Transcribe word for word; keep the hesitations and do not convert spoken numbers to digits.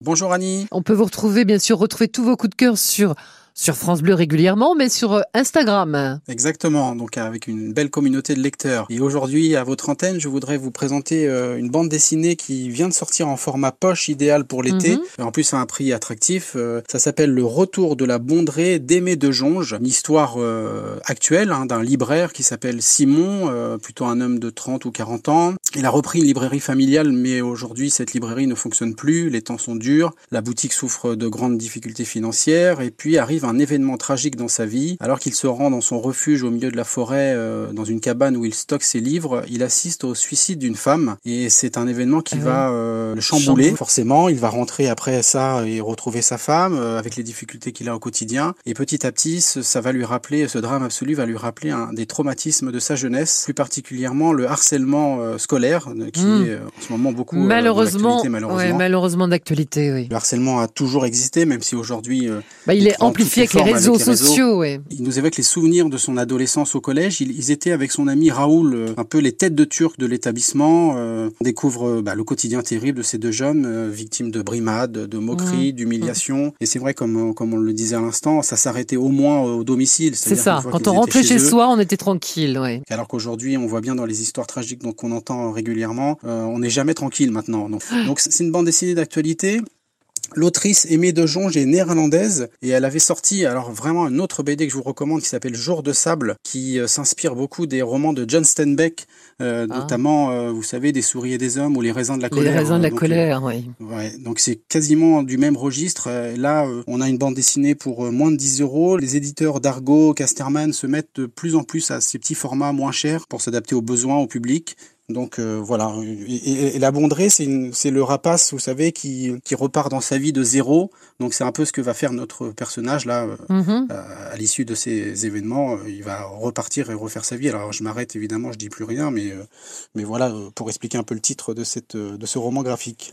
Bonjour Annie. On peut vous retrouver, bien sûr, retrouver tous vos coups de cœur sur, sur France Bleu régulièrement, mais sur Instagram. Exactement, donc avec une belle communauté de lecteurs. Et aujourd'hui, à votre antenne, je voudrais vous présenter une bande dessinée qui vient de sortir en format poche, idéal pour l'été. Mm-hmm. En plus, à un prix attractif. Ça s'appelle « Le retour de la Bondrée d'Aimée de Jongh ». Une histoire euh, actuelle hein, d'un libraire qui s'appelle Simon, euh, plutôt un homme de trente ou quarante ans. Il a repris une librairie familiale, mais aujourd'hui, cette librairie ne fonctionne plus. Les temps sont durs, la boutique souffre de grandes difficultés financières, et puis arrive un événement tragique dans sa vie. Alors qu'il se rend dans son refuge au milieu de la forêt, euh, dans une cabane où il stocke ses livres, il assiste au suicide d'une femme, et c'est un événement qui euh, va euh, le chambouler. Chamboul. Forcément, il va rentrer après ça et retrouver sa femme, euh, avec les difficultés qu'il a au quotidien, et petit à petit, ça va lui rappeler, ce drame absolu va lui rappeler un des traumatismes de sa jeunesse, plus particulièrement le harcèlement euh, scolaire, qui mmh. est en ce moment beaucoup malheureusement, euh, malheureusement. Ouais, malheureusement d'actualité. Oui. Le harcèlement a toujours existé, même si aujourd'hui... Euh, bah, il, il est amplifié avec les, avec les réseaux sociaux. Ouais. Il nous évoque les souvenirs de son adolescence au collège. Ils, ils étaient avec son ami Raoul, euh, un peu les têtes de turc de l'établissement. Euh, on découvre euh, bah, le quotidien terrible de ces deux jeunes, euh, victimes de brimades, de moqueries, mmh. d'humiliations. Mmh. Et c'est vrai, comme, comme on le disait à l'instant, ça s'arrêtait au moins au domicile. C'est ça, quand on rentrait chez, chez soi, on était tranquille. Ouais. Alors qu'aujourd'hui, on voit bien dans les histoires tragiques qu'on entend régulièrement, euh, on n'est jamais tranquille maintenant. Donc, donc c'est une bande dessinée d'actualité. L'autrice Aimée de Jongh est néerlandaise et elle avait sorti alors vraiment une autre B D que je vous recommande qui s'appelle Jour de sable, qui euh, s'inspire beaucoup des romans de John Steinbeck, euh, ah. notamment euh, vous savez Des souris et des hommes ou Les raisins de la colère. Les raisins de la donc, colère, euh, oui. Ouais, donc c'est quasiment du même registre. Euh, là, euh, on a une bande dessinée pour euh, moins de dix euros. Les éditeurs d'Argo, Casterman se mettent de plus en plus à ces petits formats moins chers pour s'adapter aux besoins au public. Donc euh, voilà, et, et, et la Bondrée, c'est, une, c'est le rapace, vous savez, qui, qui repart dans sa vie de zéro. Donc c'est un peu ce que va faire notre personnage là, mm-hmm. euh, à l'issue de ces événements, euh, il va repartir et refaire sa vie. Alors je m'arrête évidemment, je dis plus rien, mais euh, mais voilà euh, pour expliquer un peu le titre de cette euh, de ce roman graphique.